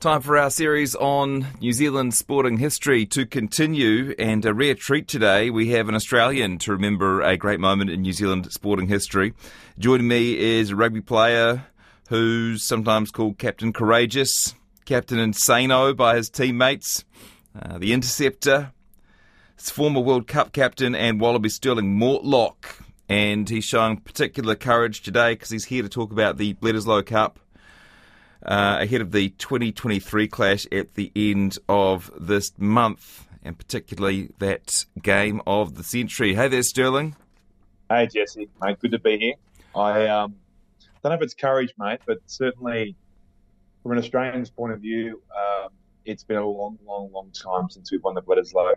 Time for our series on New Zealand sporting history to continue, and a rare treat today. We have an Australian to remember a great moment in New Zealand sporting history. Joining me is a rugby player who's sometimes called Captain Courageous, Captain Insano by his teammates, the Interceptor, his former World Cup captain and Wallaby Stirling Mortlock. And he's showing particular courage today because he's here to talk about the Bledisloe Cup. Ahead of the 2023 clash at the end of this month, and particularly that game of the century. Hey there, Stirling. Hey, Jesse. Mate, good to be here. I don't know if it's courage, mate, but certainly from an Australian's point of view, it's been a long time since we've won the Bledisloe.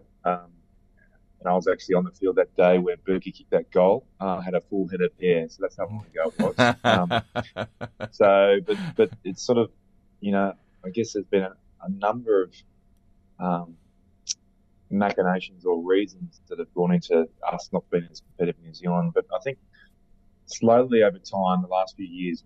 And I was actually on the field that day where Burke kicked that goal. Had a full-headed hair, so that's how long ago it was. But it's sort of, you know, I guess there's been a number of machinations or reasons that have gone into us not being as competitive in New Zealand. But I think slowly over time, the last few years,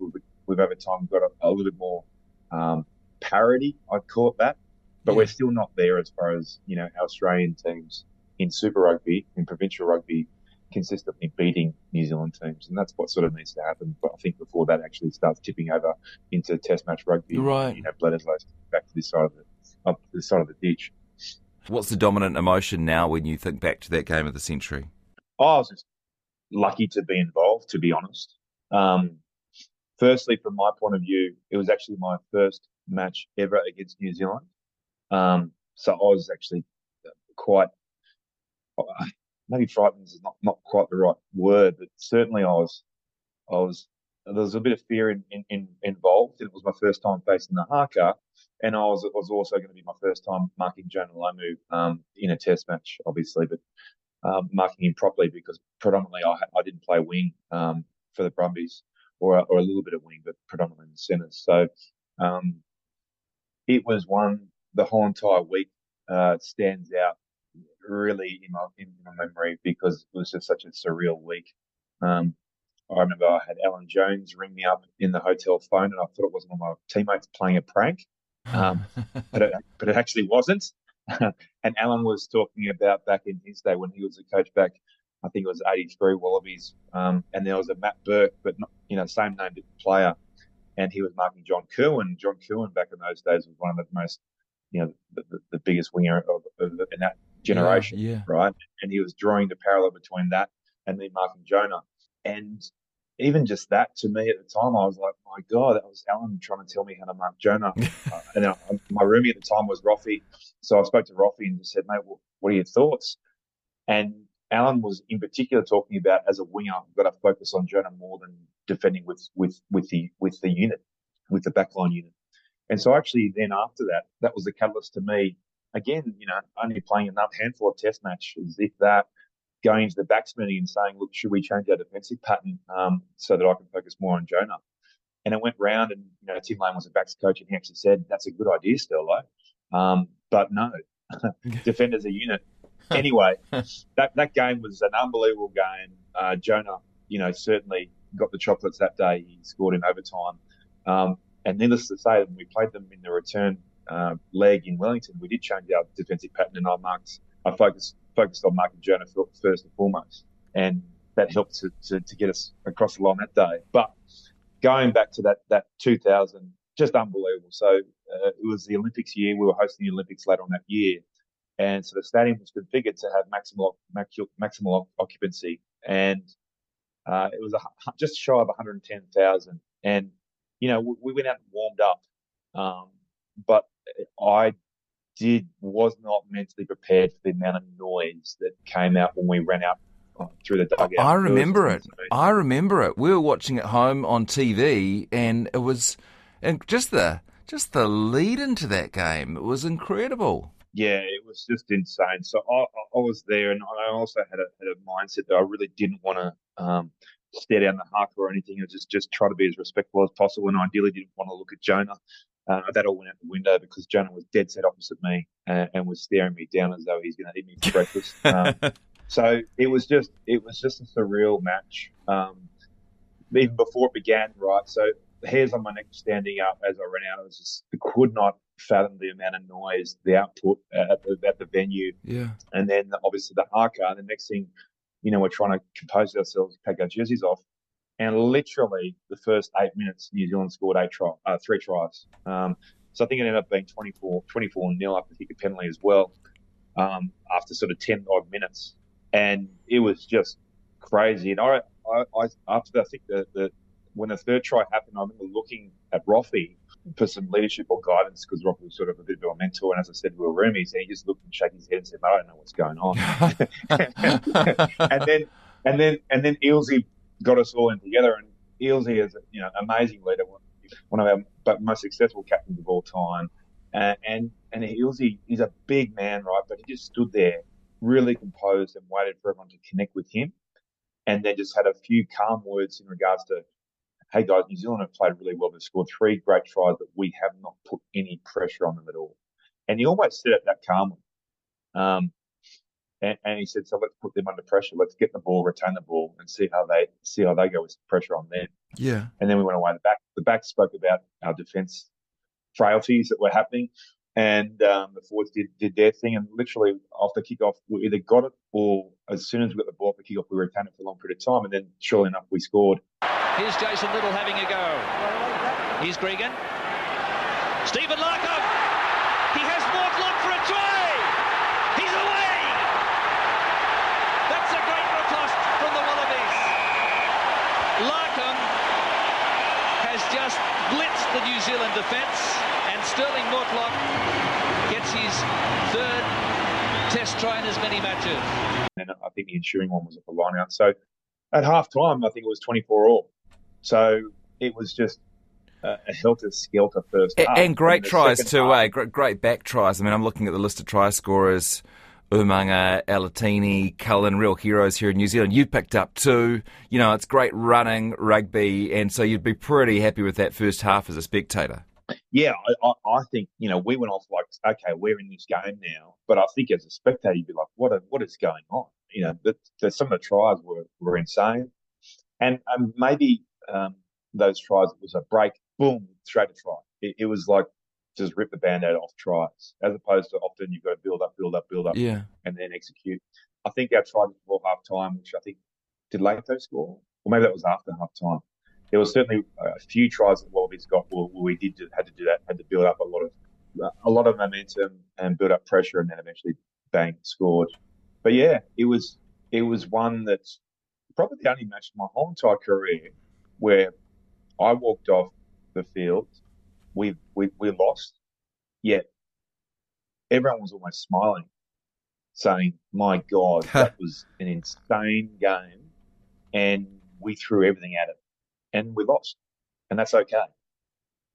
we've over time got a little bit more parity, I'd call it that. But yeah, we're still not there as far as, you know, our Australian teams in Super Rugby, in provincial rugby, consistently beating New Zealand teams. And that's what sort of needs to happen. But I think before that actually starts tipping over into Test match rugby, right, you know, Bledisloe back to this side of the, up this side of the ditch. What's the dominant emotion now when you think back to that game of the century? I was just lucky to be involved, to be honest. Firstly, from my point of view, it was actually my first match ever against New Zealand. So I was actually quite... maybe frightened is not quite the right word, but certainly I was there was a bit of fear involved. It was my first time facing the haka, and it was also going to be my first time marking Jonah Lomu in a test match, obviously, but marking him properly because predominantly I didn't play wing for the Brumbies or a little bit of wing, but predominantly in the centres. So it was one the whole entire week stands out really in my memory because it was just such a surreal week. I remember I had Alan Jones ring me up in the hotel phone, and I thought it was one of my teammates playing a prank, but it actually wasn't. And Alan was talking about back in his day when he was a coach back, I think it was '83 Wallabies, and there was a Matt Burke, but not, you know, same name player, and he was marking John Cohen. John Cohen back in those days was one of the most, you know, the biggest winger in that generation, yeah. Right? And he was drawing the parallel between that and then Mark and Jonah. And even just that, to me at the time, I was like, my God, that was Alan trying to tell me how to mark Jonah. And my roomie at the time was Rofi. So I spoke to Rofi and just said, mate, what are your thoughts? And Alan was in particular talking about, as a winger, we've got to focus on Jonah more than defending with the unit, with the backline unit. And so actually then after that was the catalyst to me. Again, you know, only playing another handful of test matches, if that, going to the backs meeting and saying, look, should we change our defensive pattern so that I can focus more on Jonah? And it went round, and, you know, Tim Lane was a backs coach, and he actually said, that's a good idea, Sterlo. But no, defend as a unit. Anyway, that game was an unbelievable game. Jonah, you know, certainly got the chocolates that day. He scored in overtime. And needless to say, we played them in the return leg in Wellington. We did change our defensive pattern, and I focused on marking Jonah first and foremost, and that helped to get us across the line that day. But going back to that 2000, just unbelievable. So it was the Olympics year. We were hosting the Olympics later on that year, and so the stadium was configured to have maximal occupancy, and it was just shy of 110,000. And you know, we went out and warmed up, but I was not mentally prepared for the amount of noise that came out when we ran out through the dugout. I remember it. I remember it. We were watching at home on TV, and it was, and just the lead into that game, it was incredible. Yeah, it was just insane. So I was there, and I also had a mindset that I really didn't want to stare down the haka or anything. I just try to be as respectful as possible, and I ideally didn't want to look at Jonah. That all went out the window because Jonah was dead set opposite me and was staring me down as though he's going to eat me for breakfast. So it was just a surreal match, even before it began, right? So hairs on my neck standing up as I ran out. I could not fathom the amount of noise, the output at the venue. Yeah. And then obviously the haka. And the next thing, you know, we're trying to compose ourselves, take our jerseys off. And literally the first 8 minutes, New Zealand scored three tries. So I think it ended up being 24-0. I think a penalty as well after sort of 10-odd minutes. And it was just crazy. And I after that, I think when the third try happened, I remember looking at Rofi for some leadership or guidance, because Rofi was sort of a bit of a mentor. And as I said, we were roomies. And he just looked and shook his head and said, "I don't know what's going on." and then Ealesy got us all in together. And Ealesy is, you know, amazing leader, one of our most successful captains of all time. And Ealesy is a big man, right? But he just stood there, really composed, and waited for everyone to connect with him. And then just had a few calm words in regards to, "Hey guys, New Zealand have played really well. They've scored three great tries, but we have not put any pressure on them at all." And he almost said it that calmly. And he said, "So let's put them under pressure. Let's get the ball, retain the ball, and see how they go with pressure on them." Yeah. And then we went away. The back spoke about our defence frailties that were happening, and the forwards did their thing. And literally off the kickoff, we either got it or as soon as we got the ball off the kickoff, we retained it for a long period of time. And then, surely enough, we scored. Here's Jason Little having a go. Here's Gregan. Stephen Larkham. He has Mortlock for a try. He's away. That's a great riposte from the Wallabies. Larkham has just blitzed the New Zealand defence, and Stirling Mortlock gets his third test try in as many matches. And I think the ensuing one was at the line out. So at half time, I think it was 24-all. So it was just a helter-skelter first half. And great tries too, great back tries. I mean, I'm looking at the list of try scorers, Umanga, Alatini, Cullen, real heroes here in New Zealand. You picked up two. You know, it's great running rugby, and so you'd be pretty happy with that first half as a spectator. Yeah, I think, you know, we went off like, okay, we're in this game now. But I think as a spectator, you'd be like, what is going on? You know, some of the tries were insane. And maybe those tries, it was a break, boom, straight to try. It was like just rip the Band-Aid off tries, as opposed to often you've got to build up, yeah, and then execute. I think our try before half-time, which I think did Lato score, or maybe that was after half-time. There was certainly a few tries that Wallabies got where we had to build up a lot of momentum and build up pressure, and then eventually, bang, scored. But yeah, it was one that's probably the only match in my whole entire career where I walked off the field, we lost, yet everyone was almost smiling, saying, "My God, that was an insane game, and we threw everything at it, and we lost, and that's okay."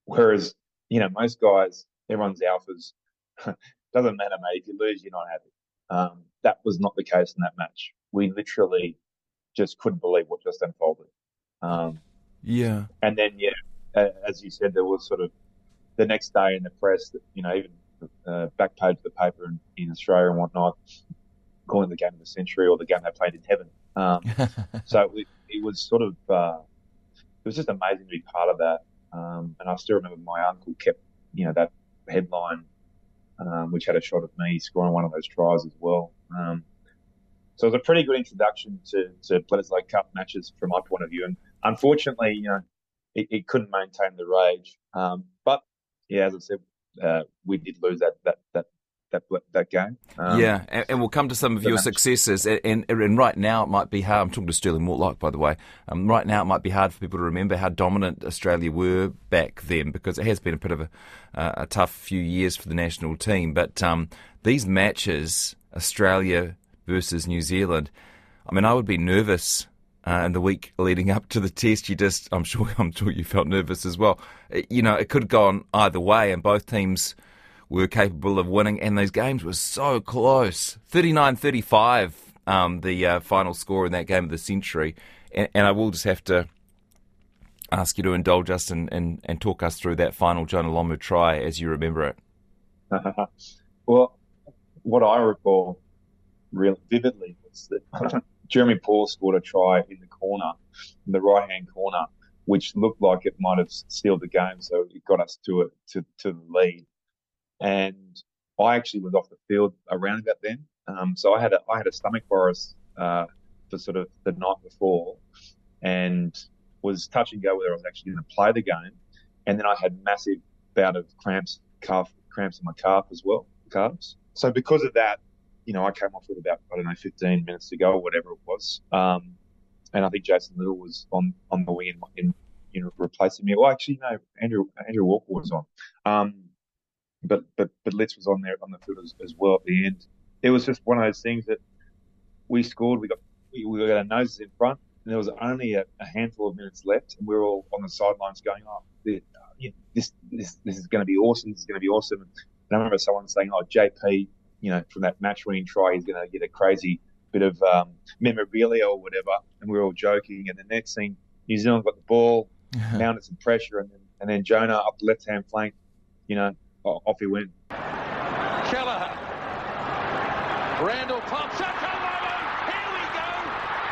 Whereas, you know, most guys, everyone's alphas. Doesn't matter, mate. If you lose, you're not happy. That was not the case in that match. We literally just couldn't believe what just unfolded. Yeah. And then, yeah, as you said, there was sort of the next day in the press, that, you know, even back page of the paper in Australia and whatnot, calling the game of the century or the game they played in heaven. So it was sort of, it was just amazing to be part of that. And I still remember my uncle kept, you know, that headline, which had a shot of me scoring one of those tries as well. So it was a pretty good introduction to Bledisloe Cup matches from my point of view. And unfortunately, you know, it couldn't maintain the rage. But yeah, as I said, we did lose that game. Yeah, and we'll come to some of your successes. And right now it might be hard. I'm talking to Stirling Mortlock, by the way. Right now it might be hard for people to remember how dominant Australia were back then, because it has been a bit of a tough few years for the national team. But these matches, Australia versus New Zealand, I mean, I would be nervous in the week leading up to the test. I'm sure you felt nervous as well. You know, it could have gone either way, and both teams were capable of winning, and those games were so close. 39-35, the final score in that game of the century. And I will just have to ask you to indulge us and talk us through that final Jonah Lomu try as you remember it. Well, what I recall really vividly was that Jeremy Paul scored a try in the corner, in the right-hand corner, which looked like it might have sealed the game, so it got us to the lead. And I actually was off the field around about then. So I had a stomach virus for sort of the night before, and was touch and go whether I was actually going to play the game. And then I had massive bout of cramps in my calf as well, calves. So because of that, you know, I came off with about, 15 minutes to go or whatever it was. And I think Jason Little was on the wing in replacing me. Well, actually, no, Andrew Walker was on. But Litz was on there on the field as well at the end. It was just one of those things that we scored. We got our noses in front, and there was only a handful of minutes left, and we were all on the sidelines going, "Oh, this is going to be awesome. This is going to be awesome." And I remember someone saying, "Oh, JP, you know, from that match-winning try, he's going to get a crazy bit of memorabilia or whatever," and we were all joking. And the next thing, New Zealand got the ball, mounted some pressure, and then Jonah up the left-hand flank, you know, off he went. Kelleher. Randall pops up. Here we go.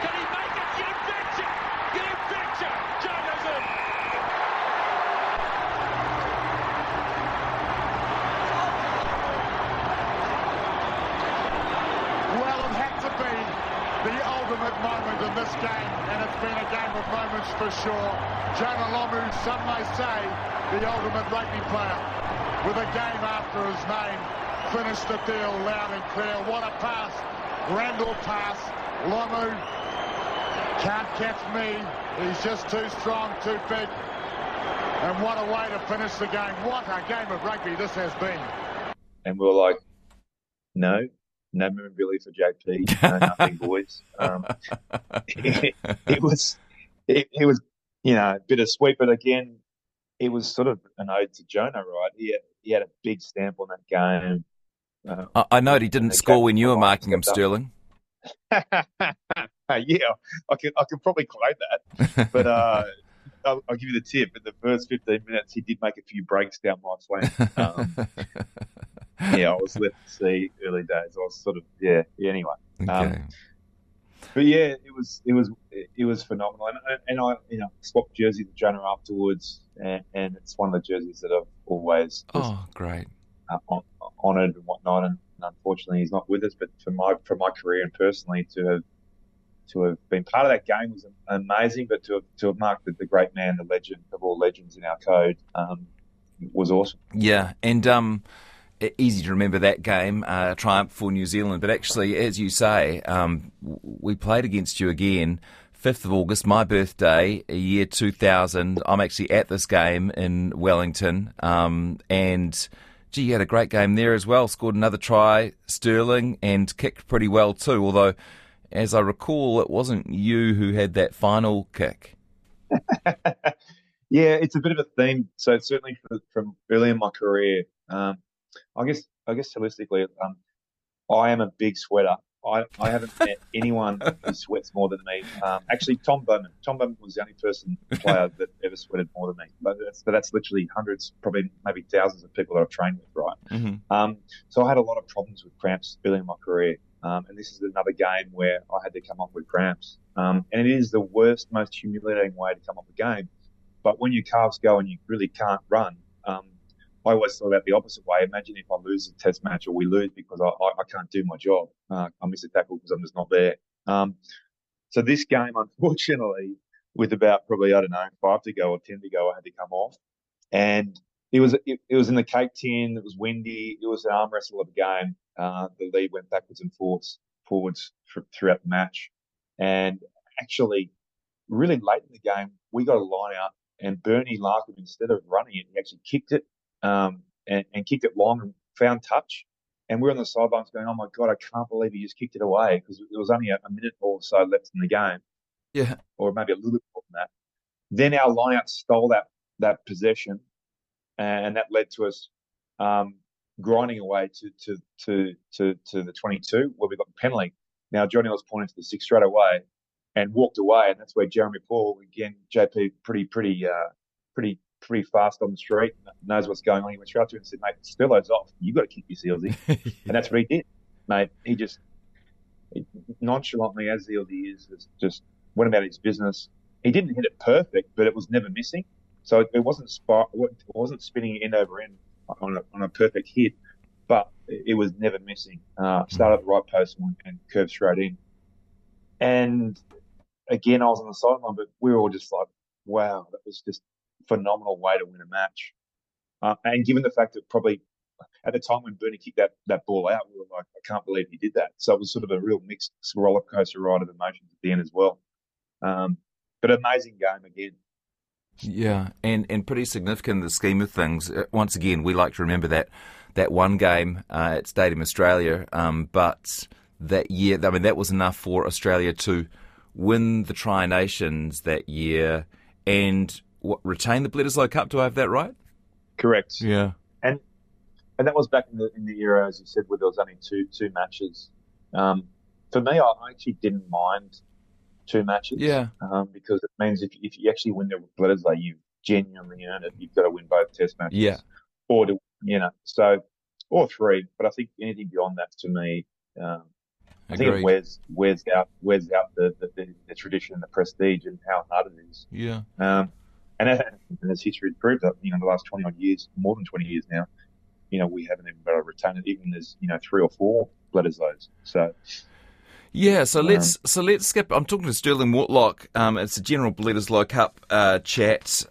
Can he make it? You betcha. You betcha. Jonah's in. Well, it had to be the ultimate moment in this game, and it's been a game of moments for sure. Jonah Lomu, some may say, the ultimate rugby player, with a game after his name, finished the deal loud and clear. What a pass. Randall pass. Lomu can't catch me. He's just too strong, too big. And what a way to finish the game. What a game of rugby this has been. And we were like, no memorabilia for JP. No nothing, boys. It was, you know, bittersweet, but again, it was sort of an ode to Jonah, right? He had a big stamp on that game. I know he didn't score when you were marking him, Stirling. Yeah, I could probably claim that. But I'll give you the tip. In the first 15 minutes, he did make a few breaks down my flank. Yeah, I was left to see early days. I was sort of, anyway. Okay. But yeah, it was phenomenal, and I swapped jerseys with Jonah afterwards, and it's one of the jerseys that I've always great honoured and whatnot. And unfortunately, he's not with us. But for my career and personally, to have been part of that game was amazing. But to have marked the great man, the legend of all legends in our code, was awesome. Yeah, and easy to remember that game, triumph for New Zealand. But actually, as you say, we played against you again, 5th of August, my birthday, year 2000. I'm actually at this game in Wellington. And, gee, you had a great game there as well. Scored another try, Stirling, and kicked pretty well too. Although, as I recall, it wasn't you who had that final kick. Yeah, it's a bit of a theme. So certainly from early in my career, I guess holistically, I am a big sweater. I haven't met anyone who sweats more than me. Actually, Tom Bowman was the only player that ever sweated more than me. But that's literally hundreds, probably maybe thousands of people that I've trained with, right? Mm-hmm. So I had a lot of problems with cramps early in my career. And this is another game where I had to come up with cramps. And it is the worst, most humiliating way to come up with a game. But when your calves go and you really can't run, I always thought about the opposite way. Imagine if I lose a test match or we lose because I can't do my job. I miss a tackle because I'm just not there. So this game, unfortunately, with about probably, 5 to go or 10 to go, I had to come off. And it was in the cake tin. It was windy. It was an arm wrestle of a game. The lead went backwards and forwards throughout the match. And actually, really late in the game, we got a line out. And Bernie Larkham, instead of running it, he actually kicked it. And kicked it long and found touch. And we're on the sidelines going, "Oh my God, I can't believe he just kicked it away," because there was only a minute or so left in the game. Yeah. Or maybe a little bit more than that. Then our lineout stole that possession, and that led to us grinding away to the 22 where we got the penalty. Now, Johnny was pointing to the 6 straight away and walked away, and that's where Jeremy Paul, again, JP, pretty fast on the street, knows what's going on. He went straight up to him and said, "Mate, Spillo's off. You've got to kick your seals in." And that's what he did, mate. He just nonchalantly, as the Ealesy is, just went about his business. He didn't hit it perfect, but it was never missing. So it wasn't spinning end over end. on a perfect hit, but it was never missing. Started at the right post and curved straight in. And again, I was on the sideline, but we were all just like, wow, that was just a phenomenal way to win a match. And given the fact that probably at the time when Bernie kicked that ball out, we were like, I can't believe he did that. So it was sort of a real mixed roller coaster ride of emotions at the end as well. But amazing game again. Yeah, and pretty significant in the scheme of things. Once again, we like to remember that one game at Stadium Australia, but that year, I mean, that was enough for Australia to win the Tri-Nations that year and retain the Bledisloe Cup. Do I have that right? Correct. Yeah. And that was back in the era, as you said, where there was only two matches. For me, I actually didn't mind two matches, because it means if you actually win the Bledisloe, you genuinely earn it. You've got to win both Test matches, or three. But I think anything beyond that, to me, I think it wears out the tradition and the prestige and how hard it is. Yeah, and as history has proved, that the last 20 odd years, more than 20 years now, we haven't even got to retain it, even there's 3 or 4 Bledisloes. So. Yeah, so let's skip. I'm talking to Stirling Mortlock. It's a general Bledisloe Cup chat.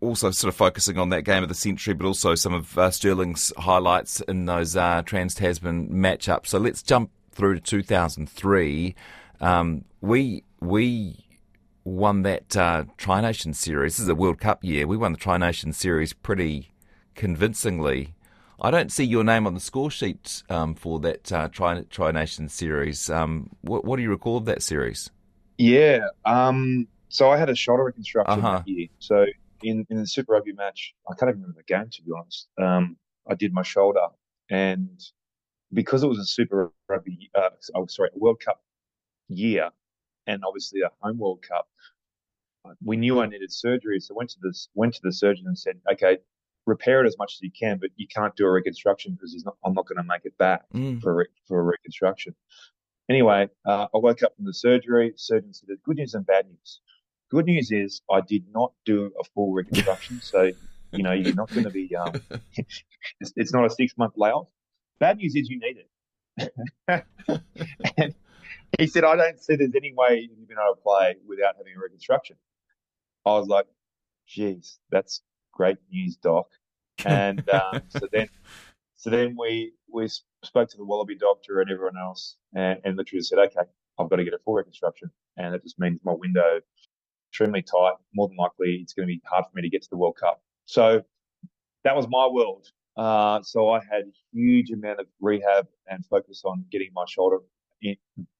Also, sort of focusing on that game of the century, but also some of Stirling's highlights in those Trans-Tasman matchups. So let's jump through to 2003. We won that Tri-Nations series. This is a World Cup year. We won the Tri-Nations series pretty convincingly. I don't see your name on the score sheet for that Tri-Nations series. What do you recall of that series? Yeah. So I had a shoulder reconstruction that year. So in the Super Rugby match, I can't even remember the game, to be honest. I did my shoulder. And because it was a Super Rugby, a World Cup year, and obviously a home World Cup, we knew I needed surgery. So I went to the surgeon and said, okay, repair it as much as you can, but you can't do a reconstruction because I'm not going to make it back for a reconstruction. Anyway, I woke up from the surgery. Surgeon said, "Good news and bad news. Good news is I did not do a full reconstruction, so you're not going to be. It's not a 6-month layoff. Bad news is you need it." And he said, "I don't see there's any way you've been able to play without having a reconstruction." I was like, "Geez, that's great news, Doc." And so then we spoke to the Wallaby doctor and everyone else, and literally said, okay, I've got to get a full reconstruction, and it just means my window extremely tight. More than likely, it's going to be hard for me to get to the World Cup. So that was my world. So I had a huge amount of rehab and focus on getting my shoulder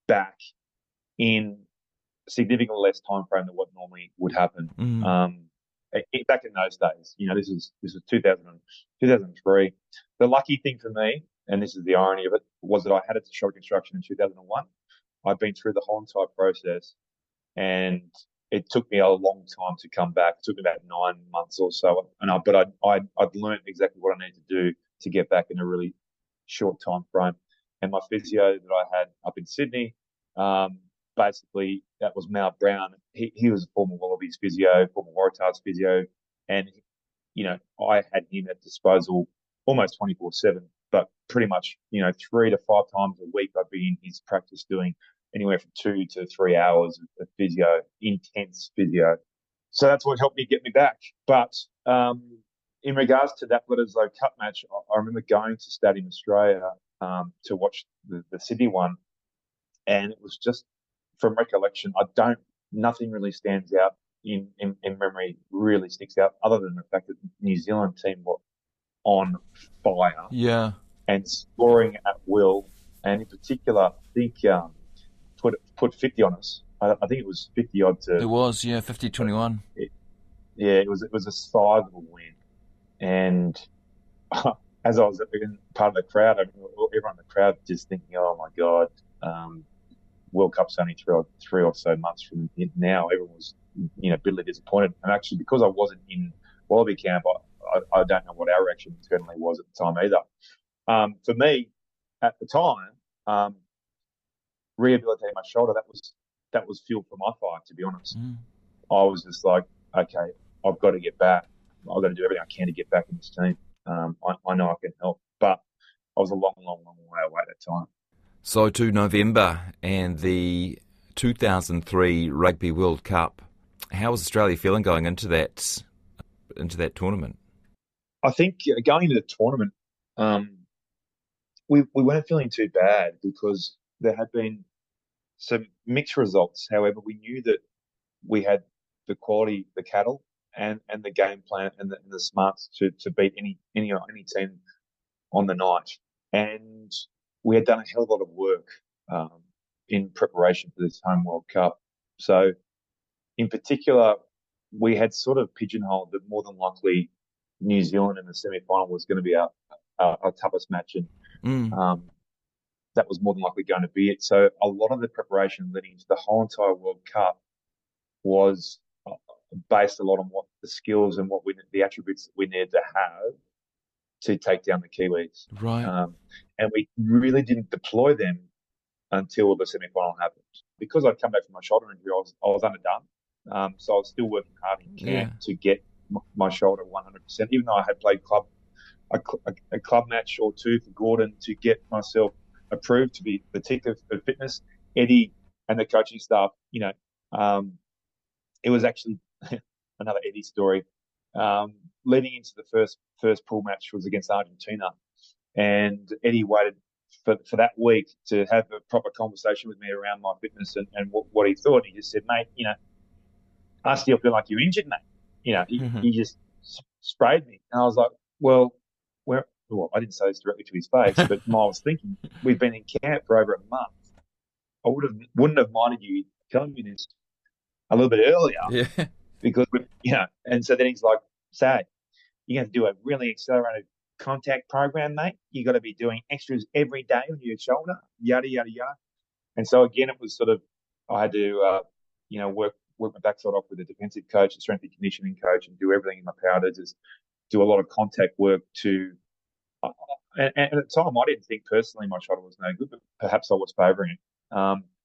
back in significantly less time frame than what normally would happen. Back in those days, this was 2003. The lucky thing for me, and this is the irony of it, was that I had a shoulder reconstruction in 2001. I've been through the whole entire process, and it took me a long time to come back. It took me about 9 months or so, but I'd learned exactly what I needed to do to get back in a really short time frame. And my physio that I had up in Sydney, basically, that was Mal Brown. He was a former Wallabies physio, former Waratahs physio, and I had him at disposal almost 24/7. But pretty much, 3 to 5 times a week, I'd be in his practice doing anywhere from 2 to 3 hours of physio, intense physio. So that's what helped me get me back. But in regards to that Bledisloe Cup match, I remember going to Stadium Australia to watch the Sydney one, and it was just, from recollection, nothing really stands out in memory, really sticks out, other than the fact that the New Zealand team were on fire. Yeah. And scoring at will. And in particular, I think put 50 on us. I think it was 50 odd to. It was, yeah, 50-21. It was a sizable win. And as I was part of the crowd, everyone in the crowd just thinking, oh my God, World Cup's only three or so months from now. Everyone was, bitterly disappointed. And actually, because I wasn't in Wallaby camp, I don't know what our reaction internally was at the time either. For me, at the time, rehabilitating my shoulder, that was fuel for my fire, to be honest. I was just like, okay, I've got to get back. I've got to do everything I can to get back in this team. I know I can help. But I was a long, long, long way away at that time. So to November and the 2003 Rugby World Cup, how was Australia feeling going into that tournament? I think going into the tournament, we weren't feeling too bad because there had been some mixed results. However, we knew that we had the quality, the cattle, and the game plan and the smarts to beat any team on the night. And we had done a hell of a lot of work in preparation for this home World Cup. So, in particular, we had sort of pigeonholed that more than likely New Zealand in the semi-final was going to be our toughest match, and that was more than likely going to be it. So a lot of the preparation leading into the whole entire World Cup was based a lot on what the skills and the attributes that we needed to have to take down the Kiwis. Right. And we really didn't deploy them until the semi-final happened. Because I'd come back from my shoulder injury, I was underdone. So I was still working hard in camp to get my shoulder 100%, even though I had played a club match or two for Gordon to get myself approved to be the tick of fitness. Eddie and the coaching staff, it was actually another Eddie story. Leading into the first pool match was against Argentina, and Eddie waited for that week to have a proper conversation with me around my fitness and what he thought. He just said, "Mate, I still feel like you're injured, mate." He just sprayed me, and I was like, well, I didn't say this directly to his face, but I was thinking, we've been in camp for over a month. I wouldn't have minded you telling me this a little bit earlier, because And so then he's like, "Sad, you're going to do a really accelerated contact program, mate. You got to be doing extras every day on your shoulder, yada yada yada." And so again, it was sort of I had to work my backside off with a defensive coach, a strength and conditioning coach, and do everything in my power to just do a lot of contact work to. And at the time, I didn't think personally my shoulder was no good, but perhaps I was favouring it.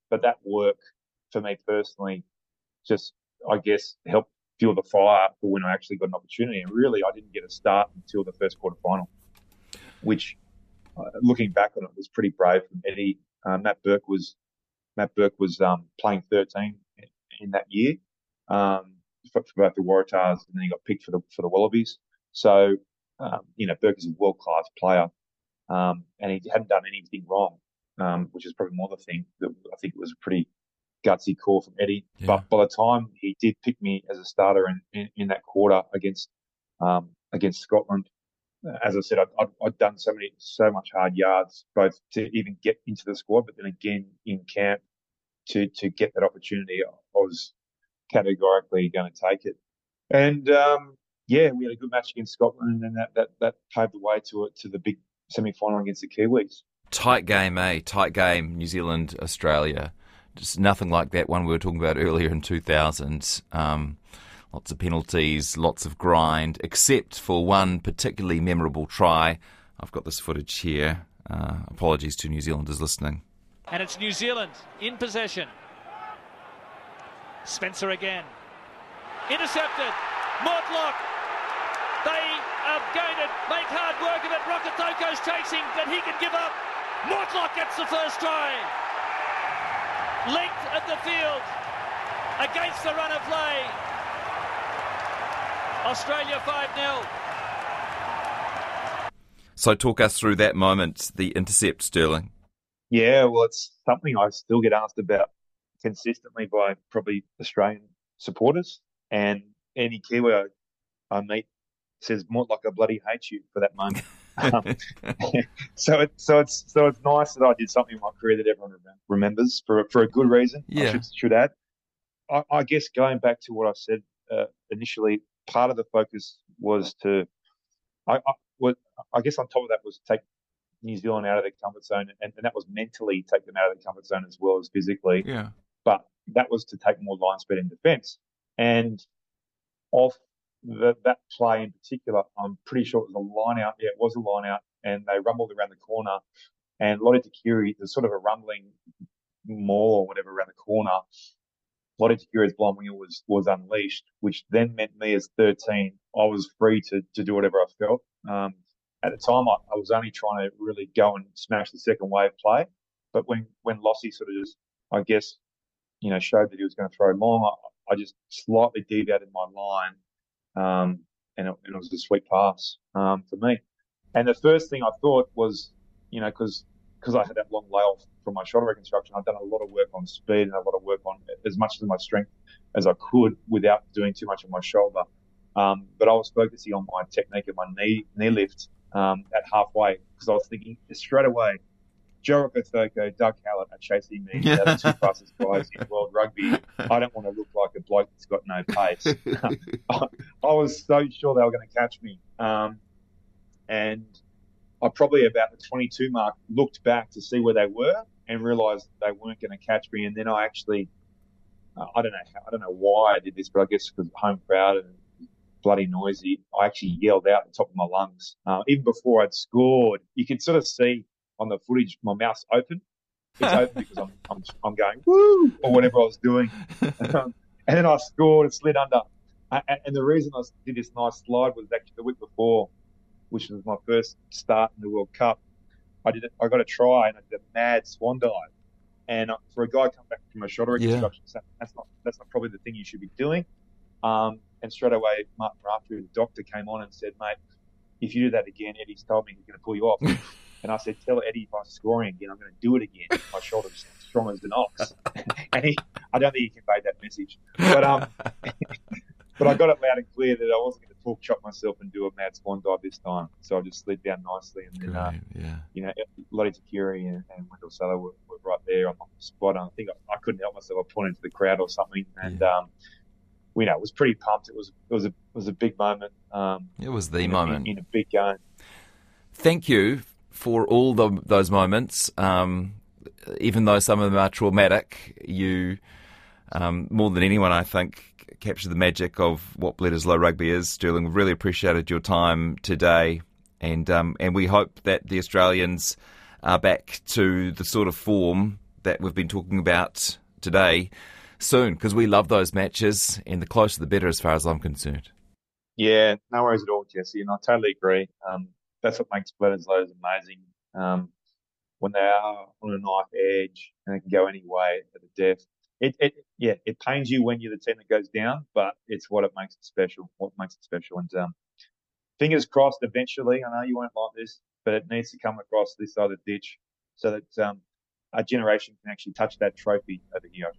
But that work for me personally just, I guess, helped fuel the fire for when I actually got an opportunity. And really, I didn't get a start until the first quarter final, which, looking back on it, was pretty brave from Eddie. Matt Burke was playing 13 in that year for both the Waratahs, and then he got picked for the Wallabies. So, Burke is a world-class player, and he hadn't done anything wrong, which is probably more the thing that I think it was a pretty gutsy call from Eddie. Yeah. But by the time he did pick me as a starter in that quarter against Scotland, as I said, I'd done so much hard yards, both to even get into the squad, but then again in camp to get that opportunity, I was categorically going to take it. And we had a good match against Scotland, and that paved the way to the big semi-final against the Kiwis. Tight game, eh? Tight game, New Zealand, Australia. Just nothing like that one we were talking about earlier in 2000. Lots of penalties, lots of grind, except for one particularly memorable try. I've got this footage here. Apologies to New Zealanders listening. And it's New Zealand in possession. Spencer again. Intercepted. Mortlock. They have gained it, made hard work of it. Rokotoko's chasing, but he can give up. Mortlock gets the first try. Length of the field against the run of play. Australia 5-0. So talk us through that moment, the intercept, Stirling. Yeah, well, it's something I still get asked about consistently by probably Australian supporters, and any Kiwi I meet says, "Mortlock, I bloody hate you for that moment." So it's nice that I did something in my career that everyone remembers for a good reason. Yeah. I should add. I guess going back to what I said initially, part of the focus was to, I guess on top of that was to take New Zealand out of their comfort zone, and that was mentally take them out of their comfort zone as well as physically. Yeah. But that was to take more line speed in defence, and off. That play in particular, I'm pretty sure it was a line out. Yeah, it was a line out, and they rumbled around the corner. And Lote Tuqiri, there's sort of a rumbling maul or whatever around the corner. Lote Tuqiri's blind winger was unleashed, which then meant me as 13, I was free to do whatever I felt. at the time, I was only trying to really go and smash the second wave play. But when Lossie sort of just, I guess, you know, showed that he was going to throw long, I just slightly deviated my line, and it was a sweet pass for me. And the first thing I thought was, you know, because I had that long layoff from my shoulder reconstruction, I'd done a lot of work on speed and a lot of work on as much of my strength as I could without doing too much of my shoulder. But I was focusing on my technique and my knee lift at halfway, because I was thinking straight away, Jericho Batoko, Doug Howlett are chasing me. They're the two fastest guys in world rugby. I don't want to look like a bloke that's got no pace. I was so sure they were going to catch me. And I probably about the 22 mark looked back to see where they were and realised they weren't going to catch me. And then I actually, I don't know why I did this, but I guess because home crowd and bloody noisy, I actually yelled out at the top of my lungs. Even before I'd scored, you could sort of see on the footage my mouth's open. It's open because I'm going woo or whatever I was doing. And then I scored and slid under. And the reason I did this nice slide was actually the week before, which was my first start in the World Cup. I got a try and I did a mad swan dive. And for a guy coming back from a shoulder reconstruction, that's not probably the thing you should be doing. And straight away, Martin Rafter, the doctor, came on and said, "Mate, if you do that again, Eddie's told me he's going to pull you off." And I said, "Tell Eddie if I'm scoring again, I'm going to do it again. My shoulder's strong as an ox." And I don't think he conveyed that message. But but I got it loud and clear that I wasn't going to talk chop myself and do a mad swan dive this time. So I just slid down nicely. And then, you know, Lote Tuqiri and Wendell Sutter were right there on the spot. I think I couldn't help myself. I pointed to the crowd or something. And, you know, it was pretty pumped. It was a big moment. It was the moment. In a big game. Thank you for all those moments. Even though some of them are traumatic, you, more than anyone, I think, capture the magic of what Bledisloe Rugby is. Stirling, really appreciated your time today, and we hope that the Australians are back to the sort of form that we've been talking about today soon, because we love those matches, and the closer the better as far as I'm concerned. Yeah, no worries at all, Jesse, and I totally agree. That's what makes Bledisloe amazing. When they are on a knife edge and they can go any way at the death, it pains you when you're the team that goes down, but it's what makes it special. And fingers crossed eventually, I know you won't like this, but it needs to come across this side of the ditch so that our generation can actually touch that trophy over here.